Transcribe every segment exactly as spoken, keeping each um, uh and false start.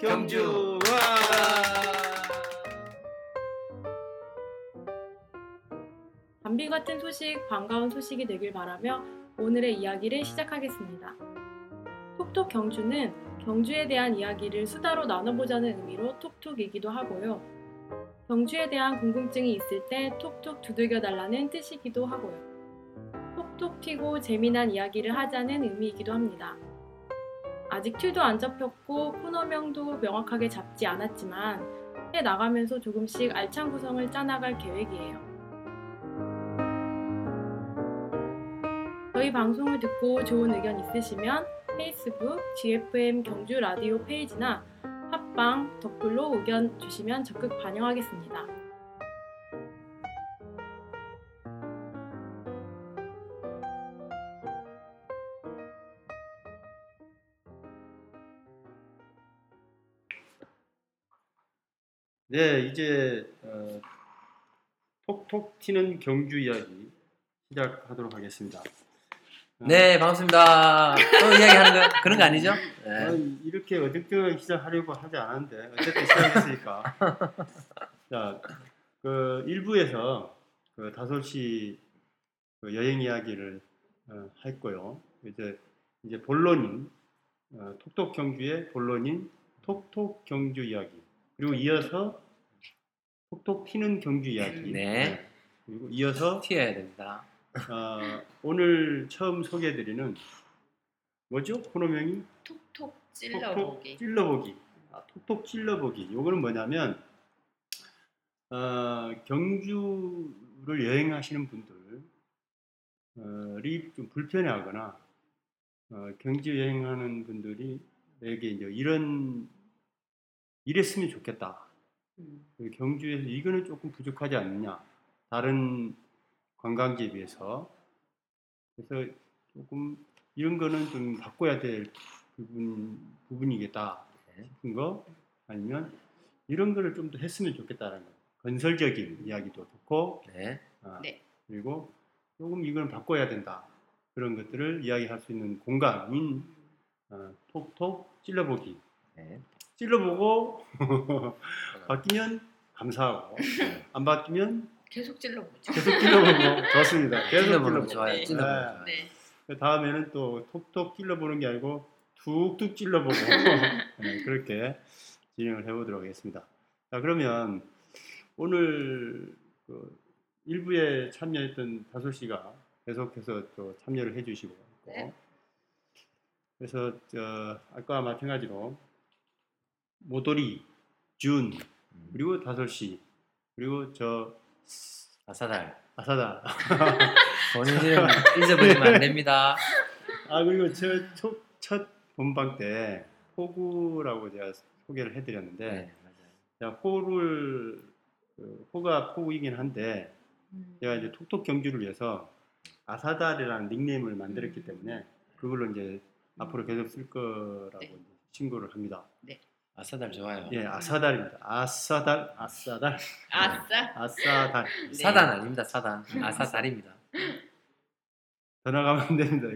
경주. 담비 같은 소식, 반가운 소식이 되길 바라며 오늘의 이야기를 시작하겠습니다. 톡톡경주는 경주에 대한 이야기를 수다로 나눠보자는 의미로 톡톡이기도 하고요. 경주에 대한 궁금증이 있을 때 톡톡 두들겨달라는 뜻이기도 하고요. 톡톡 튀고 재미난 이야기를 하자는 의미이기도 합니다. 아직 틀도 안 잡혔고 코너명도 명확하게 잡지 않았지만 해 나가면서 조금씩 알찬 구성을 짜나갈 계획이에요. 저희 방송을 듣고 좋은 의견 있으시면 페이스북, 지에프엠 경주 라디오 페이지나 팟빵, 댓글로 의견 주시면 적극 반영하겠습니다. 네, 이제 어, 톡톡 튀는 경주 이야기 시작하도록 하겠습니다. 네, 반갑습니다. 또 이야기하는 거 그런 거 아니죠? 네. 아니, 이렇게 어저께 시작하려고 하지 않았는데 어쨌든 시작했으니까. 자, 그 일부에서 그 다솔시 그 여행 이야기를 어, 했고요. 이제 이제 본론인 어, 톡톡 경주의 본론인 톡톡 경주 이야기. 그리고 이어서 톡톡 튀는 경주 이야기. 네. 그리고 이어서 튀어야 됩니다. 아, 오늘 처음 소개해드리는 뭐죠? 코너명이? 톡톡 찔러보기. 톡톡 찔러보기. 아, 톡톡 찔러보기. 이거는 뭐냐면 어, 경주를 여행하시는 분들이 좀 불편해하거나 어, 경주 여행하는 분들이 내게 이제 이런 이랬으면 좋겠다. 음. 경주에서 이거는 조금 부족하지 않느냐. 다른 관광지에 비해서. 그래서 조금 이런 거는 좀 바꿔야 될 부분, 부분이겠다 싶은 거 아니면 이런 거를 좀 더 했으면 좋겠다는 거. 건설적인 이야기도 좋고. 네. 어, 네. 그리고 조금 이건 바꿔야 된다. 그런 것들을 이야기할 수 있는 공간인 어, 톡톡 찔러보기. 네. 찔러보고 바뀌면 감사하고 안 바뀌면 계속 찔러보죠. 계속 찔러보고 좋습니다. 계속 찔러보는 거 좋아요. 찔러보는 네. 네. 다음에는 또 톡톡 찔러보는 게 아니고 툭툭 찔러보고 네, 그렇게 진행을 해보도록 하겠습니다. 자, 그러면 오늘 그 일부에 참여했던 다솔 씨가 계속해서 또 참여를 해주시고 네. 그래서 저 아까와 마찬가지로 모돌이, 준, 그리고 다솔 씨, 그리고 저 아사달, 아사달. 본인 이름 잊어버리면 안 됩니다. 아 그리고 저 첫 본방 때 호구라고 제가 소개를 해드렸는데, 네, 맞아요. 호를 호가 호이긴 한데 음. 제가 이제 톡톡 경주를 위해서 아사달이라는 닉네임을 만들었기 때문에 그걸로 이제 앞으로 계속 쓸 거라고 네. 신고를 합니다. 네. 아사달 좋아요. 예, 아사달입니다. 아사달, 아사달. 아싸. 아사달. 네. 사단 아닙니다. 사단. 아사달입니다. 더 나가면 안 됩니다.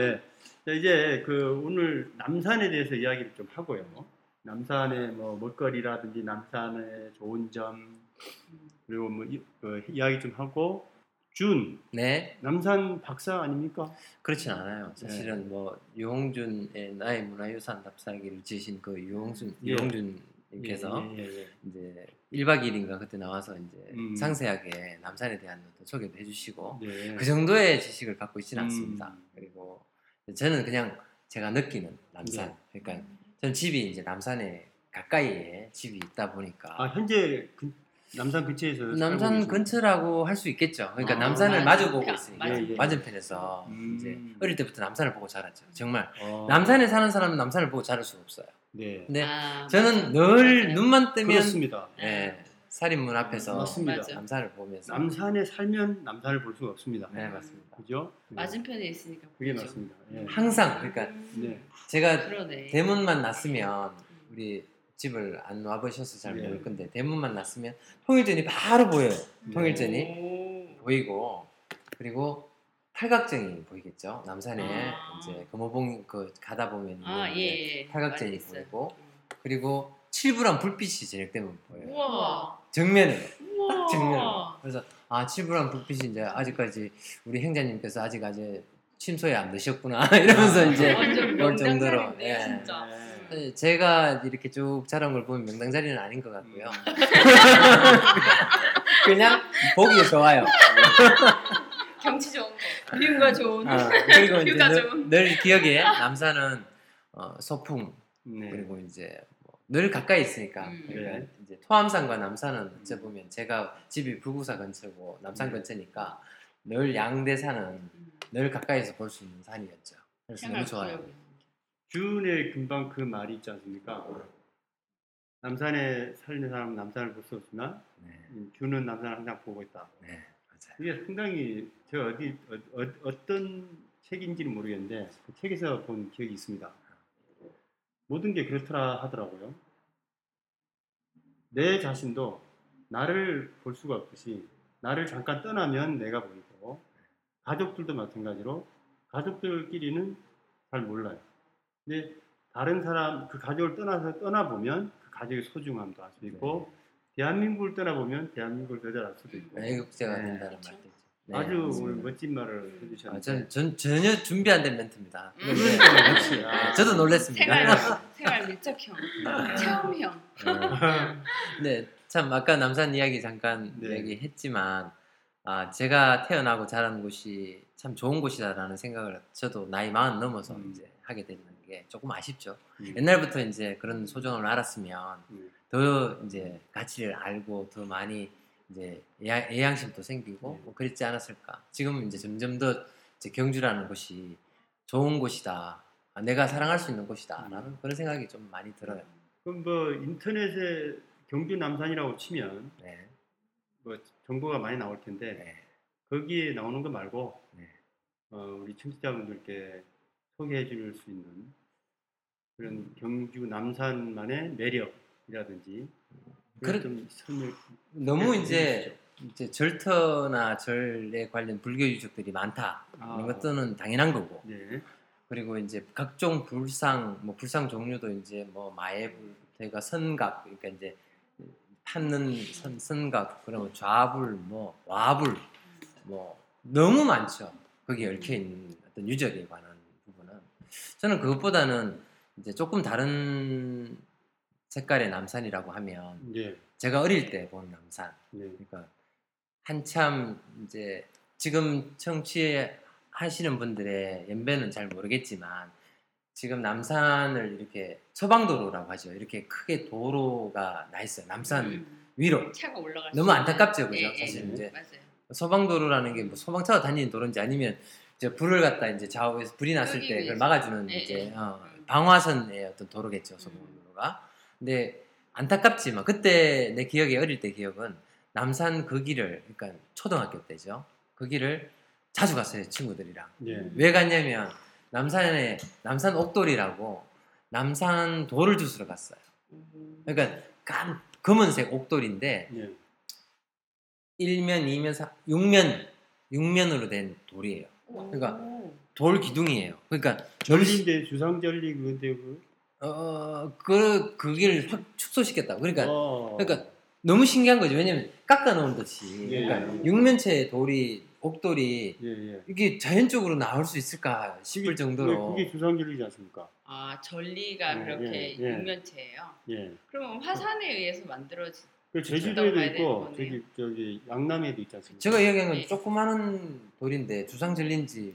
예. 자, 이제 그 오늘 남산에 대해서 이야기를 좀 하고요. 남산의 뭐 먹거리라든지 남산의 좋은 점 그리고 뭐 이, 그 이야기 좀 하고 준. 네. 남산 박사 아닙니까? 그렇진 않아요. 사실은 네. 뭐 유홍준의 나의 문화유산 답사기를 지으신 그 유홍준 예. 유홍준님께서 예, 예, 예, 예. 이제 일박 이일인가 그때 나와서 이제 음. 상세하게 남산에 대한 것도 소개도 해주시고 예. 그 정도의 지식을 갖고 있지는 음. 않습니다. 그리고 저는 그냥 제가 느끼는 남산. 예. 그러니까 전 집이 이제 남산에 가까이에 집이 있다 보니까. 아 현재 그... 남산 근처에서 남산 근처라고 할 수 있겠죠. 그러니까 아, 남산을 맞아. 마주 보고 있으니까 예, 예. 맞은편에서 음. 이제 어릴 때부터 남산을 보고 자랐죠. 정말 어. 남산에 사는 사람은 남산을 보고 자랄 수가 없어요. 네. 근데 아, 저는 맞아. 늘 맞아요. 눈만 뜨면 그렇습니다. 네. 사림문 앞에서 맞습니다. 남산을 보면서 남산에 살면 남산을 볼 수가 없습니다. 네, 맞습니다. 그죠? 맞은편에 있으니까 그게 그렇죠. 맞습니다. 예. 항상 그러니까 네. 제가 그러네. 대문만 났으면 우리 집을 안 와보셔서 잘 모를 건데 대문만 났으면 통일전이 바로 보여요. 통일전이 네. 보이고 그리고 팔각정이 보이겠죠. 남산에 아~ 이제 금호봉 그 가다 보면 아, 예, 예. 팔각정이 보이고 그리고 칠부람 불빛이 진행되면 보여요. 우와. 정면으로 우와. 딱 정면으로. 그래서 아 칠부람 불빛이 이제 아직까지 우리 행자님께서 아직 아직 침소에 안 드셨구나 이러면서 이제 올 정도로. 예. 진짜. 사실 제가 이렇게 쭉 자란 걸 보면 명당 자리는 아닌 것 같고요. 그냥 보기 좋아요. 경치 좋은 거, 뷰가 좋은. 아, 그리고 이제 늘, 늘 기억에 남산은 어, 소풍 네. 그리고 이제 뭐 늘 가까이 있으니까 음. 그러니까 이제 토암산과 남산은 어째 보면 제가 집이 불국사 근처고 남산 음. 근처니까 늘 양대산은 음. 늘 가까이서 볼 수 있는 산이었죠. 그래서 너무 좋아요. 준의 금방 그 말이 있지 않습니까? 남산에 살는 사람은 남산을 볼 수 없으나 네. 준은 남산을 항상 보고 있다. 네. 이게 상당히 제가 어디 어, 어, 어떤 책인지는 모르겠는데 그 책에서 본 기억이 있습니다. 모든 게 그렇더라 하더라고요. 내 자신도 나를 볼 수가 없듯이 나를 잠깐 떠나면 내가 보이고 가족들도 마찬가지로 가족들끼리는 잘 몰라요. 근데 다른 사람 그 가족을 떠나서 떠나 보면 그 가족의 소중함도 알 수 있고. 네. 대한민국을 떠나보면 대한민국을 되돌아갈 수도 있고 애국자가 네. 된다는 말이죠. 네, 아주 맞습니다. 오늘 멋진 말을 해주셨는데 아, 전, 전, 전혀 준비 안 된 멘트입니다. 음. 네, 아, 저도 놀랐습니다. 생활, 생활 밀착형, 체험형. 네, 참 아까 남산 이야기 잠깐 네. 얘기했지만 아, 제가 태어나고 자란 곳이 참 좋은 곳이다라는 생각을 저도 나이 마흔 넘어서 음. 이제 하게 되는 게 조금 아쉽죠. 음. 옛날부터 이제 그런 소중함을 알았으면 음. 더 이제 가치를 알고 더 많이 이제 애양심도 생기고 뭐 그랬지 않았을까. 지금은 이제 점점 더 이제 경주라는 곳이 좋은 곳이다. 아, 내가 사랑할 수 있는 곳이다라는 그런 생각이 좀 많이 들어요. 그럼 뭐 인터넷에 경주 남산이라고 치면 네. 뭐 정보가 많이 나올 텐데 네. 거기에 나오는 거 말고 네. 어, 우리 청취자분들께 소개해 줄 수 있는 그런 경주 남산만의 매력 이라든지 그런 선물 너무 이제, 이제 절터나 절에 관련 불교 유적들이 많다 아. 이런 것들은 당연한 거고 네. 그리고 이제 각종 불상 뭐 불상 종류도 이제 뭐 마애불 대가 선각 그러니까 이제 판는 선 선각 그러면 좌불 뭐 와불 뭐 너무 많죠. 거기에 얽혀 있는 어떤 유적에 관한 부분은 저는 그것보다는 이제 조금 다른 색깔의 남산이라고 하면 예. 제가 어릴 때 본 남산 예. 그러니까 한참 이제 지금 청취하시는 분들의 연배는 잘 모르겠지만 지금 남산을 이렇게 서방도로라고 하죠. 이렇게 크게 도로가 나 있어요. 남산 음. 위로 차가 올라가 너무 안타깝죠, 그죠? 예, 사실 예. 이제 맞아요. 서방도로라는 게 뭐 소방차가 다니는 도로인지 아니면 이제 불을 갖다 이제 좌우에서 불이 났을 때 그걸 막아주는 예, 이제 예. 어, 방화선의 어떤 도로겠죠, 서방도로가. 근데 안타깝지만 그때 내 기억에 어릴 때 기억은 남산 그 길을 그러니까 초등학교 때죠. 그 길을 자주 갔어요 친구들이랑. 예. 왜 갔냐면 남산에 남산 옥돌이라고 남산 돌을 주스러 갔어요. 그러니까 깜 검은색 옥돌인데 예. 일 면, 이 면, 육 면, 육 면으로 된 돌이에요. 그러니까 돌 기둥이에요. 그러니까 절리인데 주상절리 그건데 그. 어, 그, 그 길을 확 축소시켰다고. 그러니까, 오. 그러니까 너무 신기한 거죠. 왜냐면 깎아놓은 듯이. 예. 그러니까 육면체의 돌이, 옥돌이 예, 예. 이게 자연적으로 나올 수 있을까 싶을 정도로. 그게, 그게 주상절리지 않습니까? 아, 전리가 예, 그렇게 예, 예. 육면체예요? 예. 그럼 화산에 의해서 만들어진. 그 제주도에도 있고, 저기, 저기, 양남에도 있지 않습니까? 제가 이야기한 건 예. 조그마한 돌인데 주상절리인지.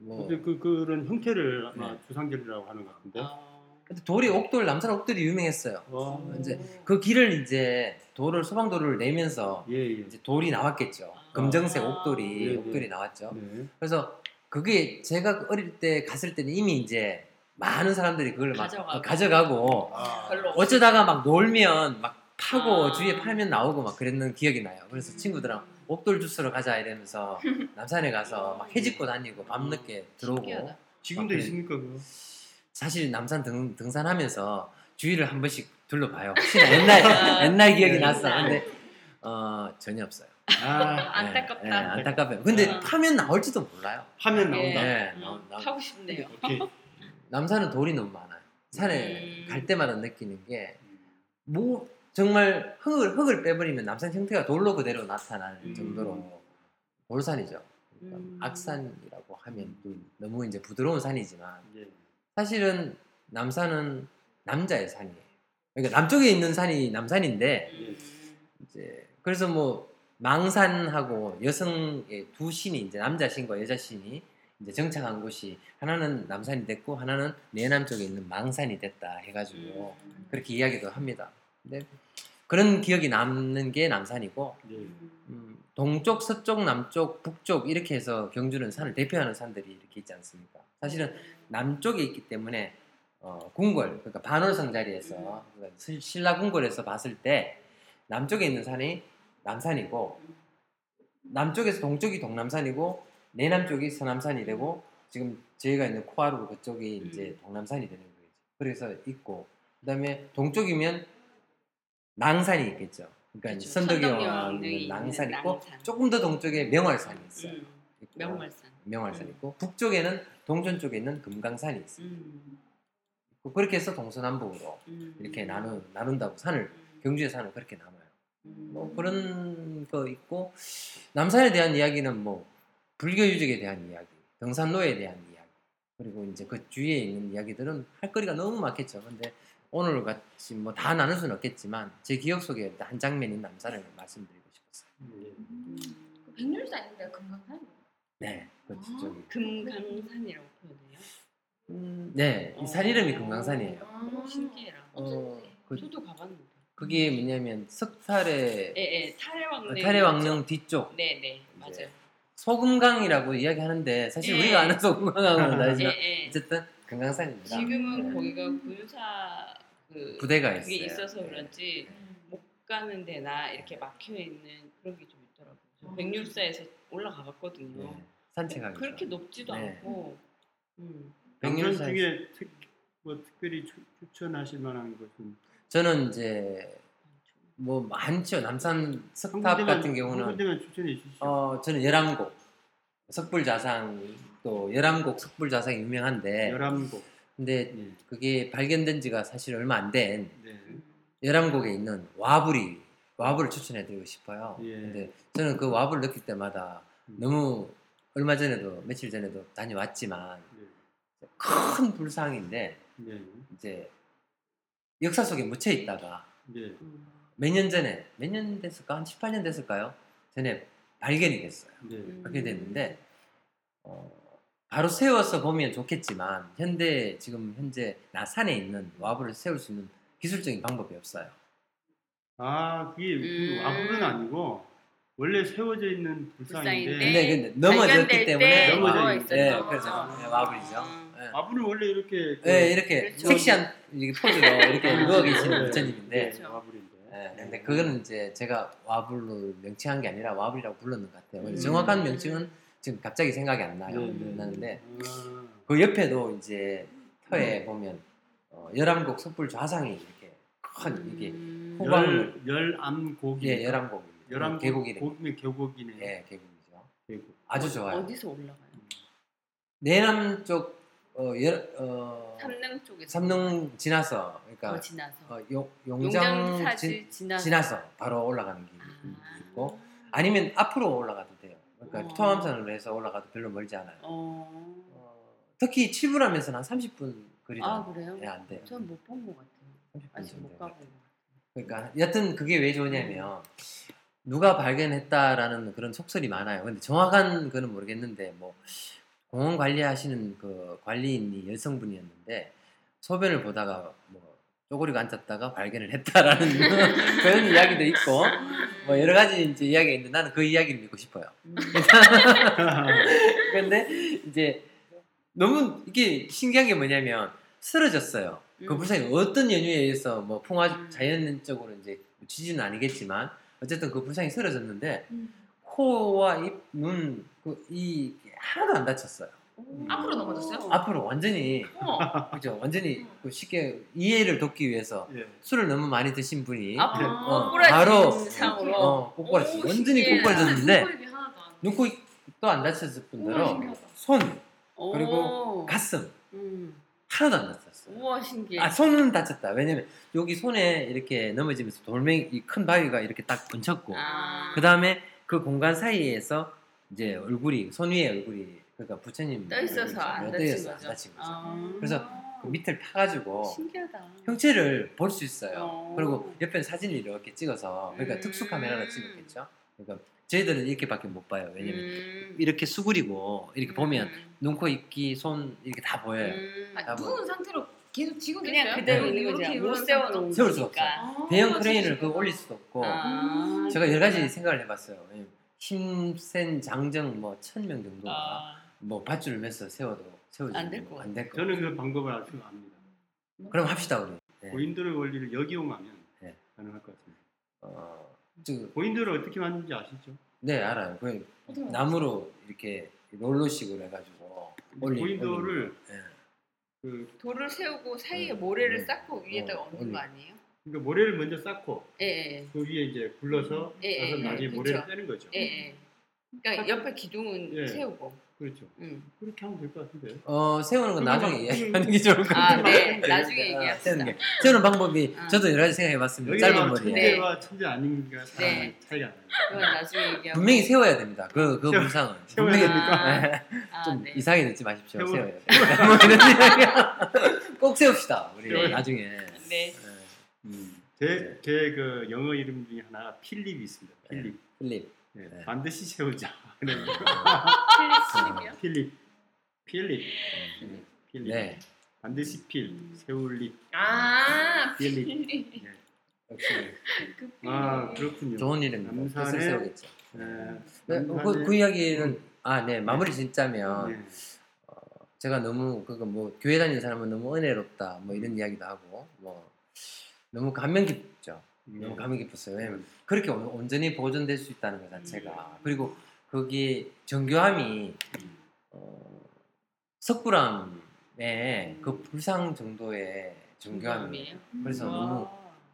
뭐. 근데 그, 그런 형태를 아마 예. 주상절리라고 하는 것 같은데. 아. 근데 돌이 옥돌 남산 옥돌이 유명했어요. 오. 이제 그 길을 이제 돌을 소방도로를 내면서 예, 예. 이제 돌이 나왔겠죠. 검정색 옥돌이 아. 예, 예. 옥돌이 나왔죠. 예. 그래서 그게 제가 어릴 때 갔을 때는 이미 이제 많은 사람들이 그걸 막 가져가고, 가져가고 아. 어쩌다가 막 놀면 막 파고 아. 주위에 팔면 나오고 막 그랬는 기억이 나요. 그래서 친구들랑 옥돌 주스러 가자 이러면서 남산에 가서 막 해집고 다니고 밤늦게 들어오고. 신기하다. 지금도 있습니까 그거? 사실 남산 등, 등산하면서 주위를 한 번씩 둘러봐요. 혹시나 옛날, 옛날 기억이 네, 났어. 근데 어, 전혀 없어요. 아, 안타깝다. 네, 안타깝다. 근데 어. 파면 나올지도 몰라요. 파면 나온다. 네, 음, 나온다. 파고 싶네요. 오케이. 남산은 돌이 너무 많아요. 산에 음. 갈 때마다 느끼는 게 뭐 정말 흙을 흙을 빼버리면 남산 형태가 돌로 그대로 나타날 음. 정도로 돌산이죠. 그러니까 음. 악산이라고 하면 너무 이제 부드러운 산이지만 예. 사실은 남산은 남자의 산이에요. 그러니까 남쪽에 있는 산이 남산인데 예. 이제 그래서 뭐 망산하고 여성의 두 신이 이제 남자 신과 여자 신이 이제 정착한 곳이 하나는 남산이 됐고 하나는 내남 쪽에 있는 망산이 됐다 해가지고 음. 그렇게 이야기도 합니다. 근데 그런 기억이 남는 게 남산이고 음, 동쪽, 서쪽, 남쪽, 북쪽 이렇게 해서 경주는 산을 대표하는 산들이 이렇게 있지 않습니까? 사실은 남쪽에 있기 때문에 어, 궁궐, 그러니까 반월성 자리에서 그러니까 신라 궁궐에서 봤을 때 남쪽에 있는 산이 남산이고 남쪽에서 동쪽이 동남산이고 내남쪽이 서남산이 되고 지금 저희가 있는 코아루 그쪽이 이제 동남산이 되는 거죠. 그래서 있고 그다음에 동쪽이면 낭산이 있겠죠. 그러니까 그렇죠. 선덕여왕 낭산 있고 낭산. 조금 더 동쪽에 명월산이 있어요. 음. 있고, 명월산. 명월산 음. 있고 북쪽에는 동전 쪽에 있는 금강산이 있어요. 음. 그렇게 해서 동서남북으로 음. 이렇게 나누 나눈다고 산을 경주의 산은 그렇게 남아요. 음. 뭐 그런 거 있고 남산에 대한 이야기는 뭐. 불교 유적에 대한 이야기, 등산로에 대한 이야기, 그리고 이제 그 주위에 있는 이야기들은 할 거리가 너무 많겠죠. 근데 오늘 같이 뭐 다 나눌 수는 없겠지만 제 기억 속에 한 장면인 남산을 말씀드리고 싶었어요. 음, 그 백률산인데 금강산? 네, 그 아, 금강산이라고 표현해요? 음, 네, 이 산 이름이 금강산이에요. 아, 신기해라. 어, 그, 저도 가봤는데. 그게 뭐냐면 석탈의 네, 네, 탈해왕릉 뒤쪽. 네, 네, 맞아요. 소금강이라고 이야기하는데 사실 예. 우리가 아는 소금강하고는 다르지만 예. 어쨌든 금강산입니다. 지금은 네. 거기가 군사 그 부대가 있어요. 있어서 그런지 예. 못 가는 데나 이렇게 막혀 있는 그런 게 좀 있더라고요. 백률사에서 올라가 봤거든요. 예. 산책하기 그렇게 높지도 네. 않고 음. 백률사 중에 특, 뭐 특별히 추, 추천하실 만한 것은 저는 이제 뭐 많죠. 남산 석탑 같은 경우는 어 저는 열암곡 석불 자상 또 열암곡 석불 자상이 유명한데 열암곡 근데 네. 그게 발견된 지가 사실 얼마 안 된 네. 열암곡에 있는 와불이 와불을 추천해드리고 싶어요. 예. 근데 저는 그 와불을 느낄 때마다 음. 너무 얼마 전에도 며칠 전에도 다녀왔지만 네. 큰 불상인데 네. 이제 역사 속에 묻혀 있다가. 네. 몇 년 전에, 몇 년 됐을까? 한 십팔 년 됐을까요? 전에 발견이 됐어요. 네. 발견이 됐는데 어, 바로 세워서 보면 좋겠지만 현대, 지금 현재 나산에 있는 와불을 세울 수 있는 기술적인 방법이 없어요. 아, 그게 음. 와불은 아니고 원래 세워져 있는 불상인데 근데, 근데 넘어졌기 때문에 넘어져 있어요. 네, 그렇죠. 네, 와불이죠. 네. 와불은 원래 이렇게 그, 네, 이렇게 그렇죠. 섹시한 이렇게 포즈로 이렇게 누워 계시는 부처님인데 네, 근데 그거는 이제 제가 와불로 명칭한 게 아니라 와불이라고 불렀는 것 같아요. 음. 정확한 명칭은 지금 갑자기 생각이 안 나요. 음. 나는데 음. 그 옆에도 이제 터에 음. 보면 어, 열암곡 석불 좌상이 이렇게 큰 이게 호광 열암곡이 예 열암곡입니다. 열암 계곡이네. 계곡이네. 예 계곡이죠. 계곡. 아주 어디, 좋아요. 어디서 올라가요? 내남 쪽 어, 열, 어, 삼릉 쪽에 삼릉 지나서 그러니까 어, 지나서. 어, 용, 용장 지, 지나서. 지나서 바로 올라가는 길이 아. 있고 아니면 앞으로 올라가도 돼요. 그러니까 토암산으로 해서 올라가도 별로 멀지 않아요. 어. 어, 특히 칠부람에서는 한 삼십 분 거리도 아, 네, 안 돼요. 전 못 본 것 같아요. 아직 못 가본 것 같아요. 그러니까 여튼 그게 왜 좋냐면 누가 발견했다라는 그런 속설이 많아요. 근데 정확한 거는 모르겠는데 뭐 공원 관리하시는 그 관리인이 여성분이었는데 소변을 보다가 뭐 쪼그리고 앉았다가 발견을 했다라는 그런 이야기도 있고 뭐 여러 가지 이제 이야기가 있는데 나는 그 이야기를 믿고 싶어요. 근데 이제 너무 이게 신기한 게 뭐냐면 쓰러졌어요. 그 불상이 어떤 연유에 의해서 뭐 풍화 자연적으로 이제 지진은 아니겠지만 어쨌든 그 불상이 쓰러졌는데 코와 입, 눈, 그 이 하나도 안 다쳤어요. 앞으로 넘어졌어요? 앞으로 완전히 어. 그죠 완전히 그 쉽게 이해를 돕기 위해서 예. 술을 너무 많이 드신 분이 앞으로 아, 어, 바로 상으로 어, 꼬꼬라지 완전히 꼬꼬라졌는데 눈코입도 안 다쳤을 분들은 손 그리고 가슴 음. 하나도 안 다쳤어요. 우와 신기해. 아 손은 다쳤다. 왜냐면 여기 손에 이렇게 넘어지면서 돌멩이 이 큰 바위가 이렇게 딱 얹혔고 아. 그 다음에 그 공간 사이에서 이제 얼굴이 손 위에 얼굴이 그러니까 부처님 떠 있어서 안 다친 거죠. 거죠. 아~ 그래서 그 밑을 파가지고 신기하다. 형체를 볼 수 있어요. 그리고 옆에 사진을 이렇게 찍어서 그러니까 음~ 특수 카메라로 찍었겠죠. 그러니까 저희들은 이렇게밖에 못 봐요. 왜냐면 음~ 이렇게 수그리고 이렇게 보면 음~ 눈, 코, 입, 귀, 손 이렇게 다 보여요. 음~ 다 아, 누운 상태로 계속 지금 그냥 그대로 네. 있는 거지. 못 세워놓으니까 세울 수 없어요. 아~ 대형 크레인을 그 올릴 수도 없고 아~ 제가 여러 가지 생각을 해봤어요. 힘센 장정 뭐 천 명 정도가 아. 뭐 밧줄을 매서 세워도 세워도 안 될 거 안 될 거. 저는 그 방법을 아주 압니다. 그럼 합시다 우리. 네. 고인돌의 원리를 역이용하면 네. 가능할 것 같습니다. 어, 고인돌을 어떻게 만드는지 아시죠? 네 알아요. 그 나무로 이렇게 롤러식으로 해가지고 올리고. 고인돌을 네. 그 돌을 세우고 사이에 모래를 네. 쌓고 위에다가 얹는 어, 거 아니에요? 그러니까 모래를 먼저 쌓고 예, 예. 그 위에 이제 굴러서 예, 예, 나중에 예, 모래를 떼는 거죠. 예, 예. 그러니까 옆에 기둥은 예. 세우고 그렇죠. 음. 그렇게 하면 될 것 같은데요. 어 세우는 건 나중에 얘기하는 게 좋을 것 같아요. 아, 네, 나중에 얘기합시다. 세우는, 세우는 방법이 아. 저도 여러 가지 생각해봤습니다. 짧은 머리에. 천재와 천재 아닌가 네. 차이 안 나요. 그건 나중에 얘기하고 분명히 세워야 됩니다. 그 그 문상은 분명히 됩니까? 아, 좀 네. 이상하게 듣지 마십시오. 세워. 세워야 돼요. 꼭 세웁시다. 우리 세워야. 나중에. 네. 음, 제 제 그 네. 영어 이름 중에 하나 필립이 있습니다. 필립. 네. 필립. 네. 네. 반드시 세우자. 필립 필립이요? 필립. 필립. 네. 필립. 네. 반드시 필 음. 세울립. 아 필립. 필립. 네. 그 아 그렇군요. 좋은 이름입니다. 뜻을 세우겠죠. 네. 네. 그, 그 이야기는 네. 아 네 마무리 짓자면 네. 어, 제가 너무 그거 뭐 교회 다니는 사람은 너무 은혜롭다 뭐 이런 이야기도 하고 뭐. 너무 감명 깊죠. 네. 너무 감명 깊었어요. 왜냐면 그렇게 온전히 보존될 수 있다는 것 자체가 음. 그리고 거기 정교함이 음. 어, 석굴암의 음. 그 불상 정도의 정교함이에요. 음. 그래서 음. 너무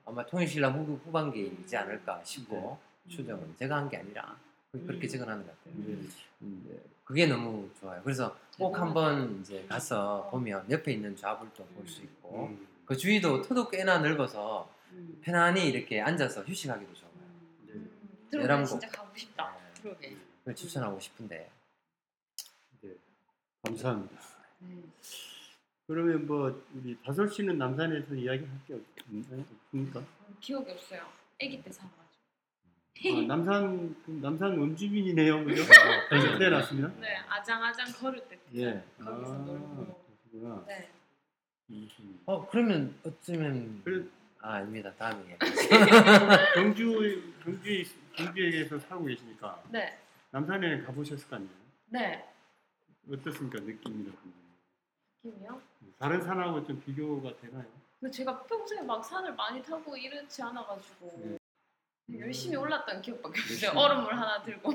아마 통일신라 후반기이지 않을까 싶고 네. 추정은 제가 한 게 아니라 그렇게 음. 찍어놨는 것 같아요. 음. 음. 그게 너무 좋아요. 그래서 꼭 한번 이제 가서 보면 옆에 있는 좌불도 음. 볼 수 있고 음. 그 주위도 터도 꽤나 넓어서 음. 편안히 이렇게 앉아서 휴식하기도 좋아요. 음. 네. 들어오면 진짜 가고 싶다. 네. 들어오게. 그걸 추천하고 싶은데. 네. 감사합니다. 네. 그러면 뭐 우리 다솔 씨는 남산에서 이야기할 게 없습니까? 기억이 없어요. 아기 때 사가지고. 아, 남산 남산 원주민이네요, 그죠? 그때 났으면? 네, 아장아장 걸을 때. 예. 거기서 아, 놀고. 그렇구나. 네. 어 그러면 어쩌면 그래. 아 아닙니다 다음에 경주 경주 경주에서 살고 계시니까 네 남산에 가보셨을 거 아니에요? 네 어떻습니까 느낌이나 느낌이요? 다른 산하고 좀 비교가 되나요? 근데 제가 평소에 막 산을 많이 타고 이렇지 않아가지고 네. 열심히 올랐던 기억밖에 없어요. 얼음물 하나 들고.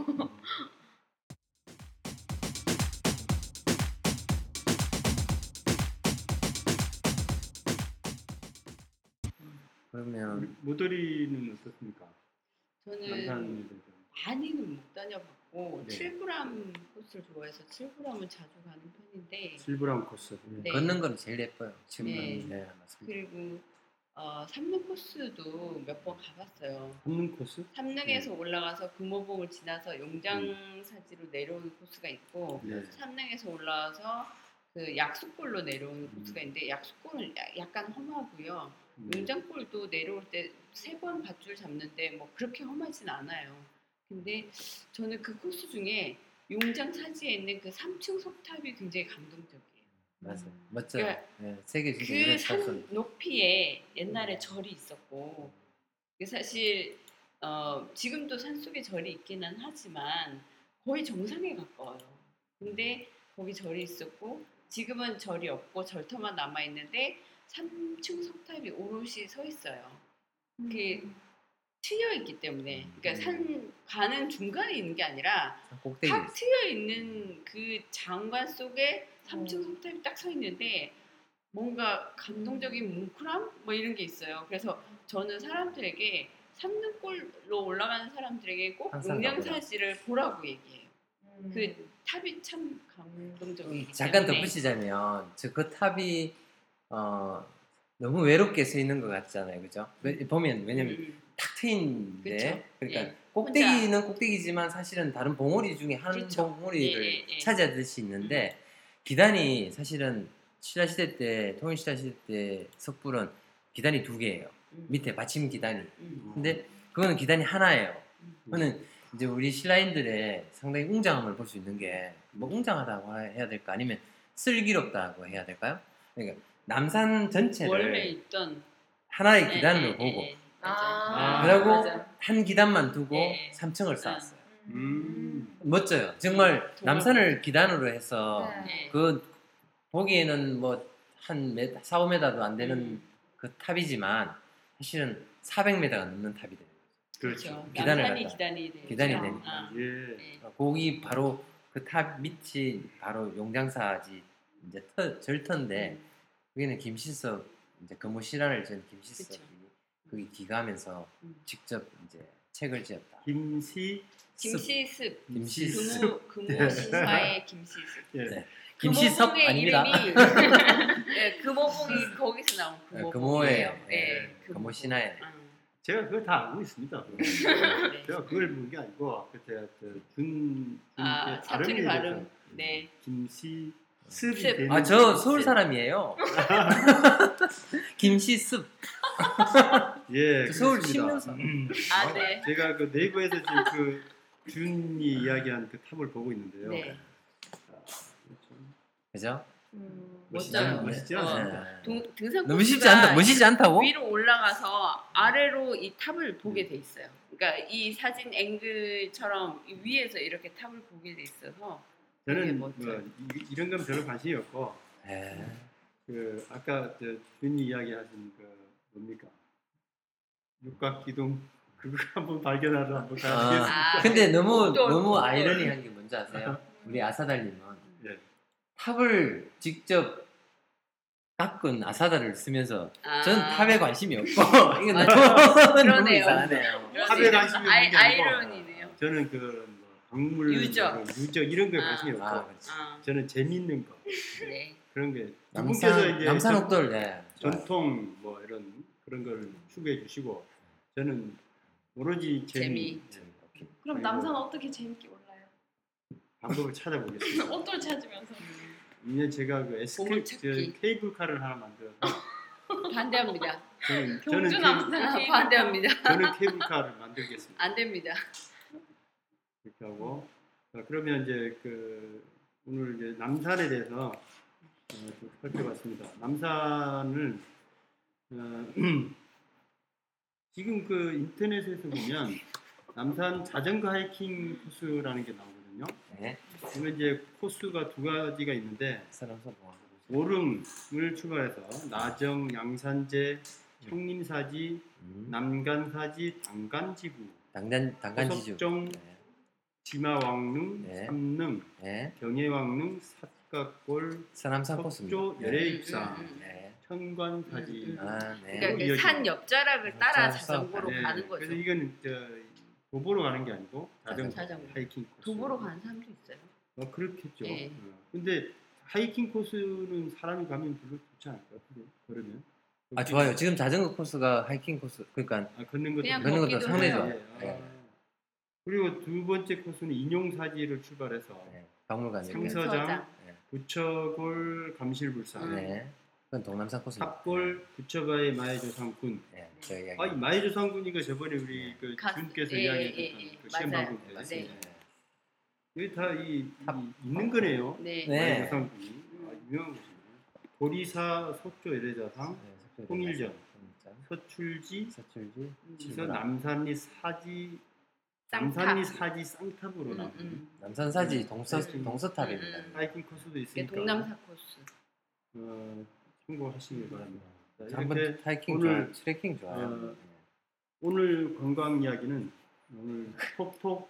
그러면 모더리는 어떻습니까? 저는 많이는 못 다녀봤고 네. 칠부람 코스를 좋아해서 칠부람을 자주 가는 편인데 칠부람 코스 네. 걷는 건 제일 예뻐요. 칠부람. 네. 네, 그리고 어, 삼릉 코스도 몇 번 가봤어요. 삼릉 코스? 삼릉에서 네. 올라가서 금오봉을 지나서 용장사지로 음. 내려오는 코스가 있고 네. 삼릉에서 올라와서 그 약수골로 내려오는 음. 코스가 있는데 약수골은 야, 약간 험하고요. 용장골도 내려올 때 세 번 밧줄 잡는데 뭐 그렇게 험하진 않아요. 근데 저는 그 코스 중에 용장사지에 있는 그 삼층 석탑이 굉장히 감동적이에요. 맞아요. 음. 맞아요. 그러니까 네, 세계 그 산 높이에 옛날에 음. 절이 있었고 사실 어, 지금도 산속에 절이 있기는 하지만 거의 정상에 가까워요. 근데 거기 절이 있었고 지금은 절이 없고 절터만 남아있는데 삼층 석탑이 오롯이 서 있어요. 그게 트여 있기 때문에, 그러니까 산 가는 중간에 있는 게 아니라 딱 트여 있는 그 장관 속에 삼층 석탑이 딱 서 있는데 뭔가 감동적인 뭉클함 뭐 이런 게 있어요. 그래서 저는 사람들에게 삼릉골로 올라가는 사람들에게 꼭 용량사지를 보라고 얘기해요. 음. 그 탑이 참 감동적이기 음, 잠깐 때문에. 덧붙이자면 저 그 탑이 어, 너무 외롭게 서 있는 것 같잖아요, 그죠? 보면 왜냐면 음. 탁 트인데 그쵸? 그러니까 예. 꼭대기는 혼자. 꼭대기지만 사실은 다른 봉우리 중에 한 그쵸? 봉우리를 예, 예, 예. 차지하듯이 있는데 음. 기단이 사실은 신라 시대 때 통일 신라 시대 때 석불은 기단이 두 개예요. 음. 밑에 받침 기단이. 음. 근데 그거는 기단이 하나예요. 음. 그거는 이제 우리 신라인들의 상당히 웅장함을 볼 수 있는 게 뭐 웅장하다고 해야 될까 아니면 슬기롭다고 해야 될까요? 그러니까 남산 전체를 원래 있던 하나의 네, 기단으로 네, 보고 네, 아~ 그리고 아, 한 기단만 두고 네. 삼층을 쌓았어요. 음. 멋져요. 정말 남산을 기단으로 해서 네. 그 보기에는 뭐 한 사, 오 미터도 안 되는 음. 그 탑이지만 사실은 사백 미터가 넘는 탑이 돼요. 그렇죠. 기단을 남산이 기단이 돼요. 기단이 되니까. 아, 아. 예. 거기 바로 그 탑 밑이 바로 용장사지 이제 터, 절터인데 음. 여기는 김시섭 이제 금오실화를 전 김시섭이 거기 귀가하면서 음. 직접 이제 책을 지었다. 김시 김시습 김시습 금오실화의 김시습. 예. 김시섭 아닙니다. 네, 금오봉이 거기서 나온 금오봉이에요. 네, 네. 금오신화에. 제가 그걸 다 알고 있습니다. 네. 제가 그걸 본 게 아니고 그때 그 준 아, 사투리 발음. 네. 김시 습. 아, 저 서울 사람이에요. 김시습. 예. 저 서울 신문사. 음. 아, 네. 제가 그 네이버에서 지금 그 준이 이야기한 그 탑을 보고 있는데요. 네. 그죠? 음, 멋져요. 멋있죠? 어, 동, 등산 너무 쉽지 않다. 멋지지 않다고? 위로 올라가서 아래로 이 탑을 보게 돼 있어요. 그러니까 이 사진 앵글처럼 위에서 이렇게 탑을 보게 돼 있어서 저는 뭐, 이런 건 별로 관심이 없고 에이. 그 아까 준이 이야기하신 그 뭡니까? 육각기둥 그거 한번 발견하러 한번 가보겠습니다. 아, 근데 너무 너무 아이러니한 게 뭔지 아세요? 우리 아사달님은 탑을 직접 깎은 아사다를 쓰면서 아~ 저는 탑에 관심이 없고 이건 너무 그러네요. 이상하네요. 탑에 관심이 없는 게 아이러니네요. 저는 그 동물, 유적. 유적 이런 거에 관심이 아, 없고 아, 저는 재밌는 거 네. 그런 게 남산, 이제 남산 옥돌 네. 전통 뭐 이런 그런 걸 추구해 주시고 저는 오로지 재미. 재미. 네. 그럼 남산 어떻게 재밌게 올라요? 방법을 찾아보겠습니다. 옥돌 찾으면서. 이제 제가 그 에스케이트 케이블카를 하나 만들어서 반대합니다. 저는 경주 남산 반대합니다. 저는 케이블카를 만들겠습니다. 안 됩니다. 이렇게 하고 자, 그러면 이제 그 오늘 이제 남산에 대해서 어, 좀 살펴봤습니다. 남산을 어, 지금 그 인터넷에서 보면 남산 자전거 하이킹 코스라는 게 나오고. 네. 그러면 이제 코스가 두 가지가 있는데 오름을 출발해서 나정, 양산제, 형림사지, 음. 남간사지, 당간지구, 당간, 당간지구, 석정, 네. 지마왕릉, 네. 삼릉, 네. 경예왕릉, 삿갓골, 서남산 코스입니다. 석조, 열애입산, 네. 네. 천관사지. 음. 아, 네. 그러니까 산 옆자락을 따라 자전거로 네. 가는 거죠. 그래서 이건 도보로 가는 게 아니고 자전거, 자전거. 하이킹 코스. 도보로 가는 사람도 있어요. 어, 그렇겠죠. 네. 어. 근데 하이킹 코스는 사람이 가면 별로 좋지 않을 것 같은데 걸으면. 아 좋아요. 지금 자전거 코스가 하이킹 코스. 그러니까 아, 걷는 것도 걷는 것도 상당해요. 네. 아. 네. 그리고 두 번째 코스는 인용사지를 출발해서 네. 박물관 상서장, 네. 부처골, 감실불산. 네. 그건 동남산 코스. 탑골 부처바의 maeae 조상-군. 네, 네. 아, 이 maeae 조상-군 이거 저번에 우리 그 가, 준께서 예, 이야기했던 예, 예, 그 시험 방법이 있습니다. 여기 다 이 있는 거네요. 네. maeae 조상-군이 아, 유명한 곳이네요. 보리사 속조 열애자상, 네, 통일전, 서출지, 서출지, 지서 남산리 사지, 남산리 사지 쌍탑으로 나. 음, 음. 남산 사지 동서 동서탑입니다. 음. 하이킹 코스도 있으니까. 동남사 코스. 어. 참고하시길 바랍니다. 자, 이렇게 오늘 트레킹 좋아요. 어, 오늘 건강 이야기는 오늘 톡톡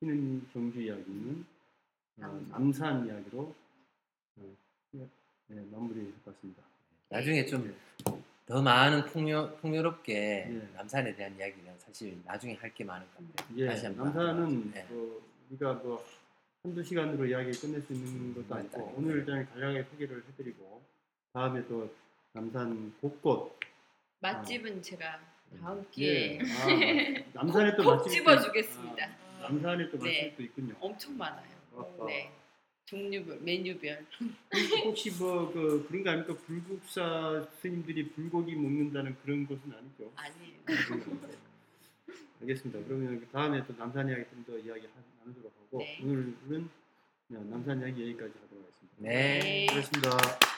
튀는 경주 이야기는 어, 남산 이야기로 어, 네, 마무리해봤습니다. 나중에 좀 더 많은 풍요, 풍요롭게 예. 남산에 대한 이야기는 사실 나중에 할 게 많을 건데 예. 다시 한번 남산은 네. 뭐, 우리가 뭐 한두 시간으로 이야기 끝낼 수 있는 것도 아니고 오늘 그냥 간략하게 소개를 해드리고 다음에 또 남산 곳곳 맛집은 아. 제가 다음 기회에 예. 아, 남산에 또 맛집 집어주겠습니다. 아, 남산에 또 네. 맛집도 있군요. 엄청 많아요. 아, 네. 종류별 메뉴별. 혹시 뭐 그 그런 거 아닙니까? 불국사 스님들이 불고기 먹는다는 그런 것은 아니죠? 아니에요. 알겠습니다. 그러면 다음에 또 남산 이야기 좀 더 이야기 나누도록 하고 네. 오늘은 남산 이야기 여기까지 하도록 하겠습니다. 네. 그렇습니다.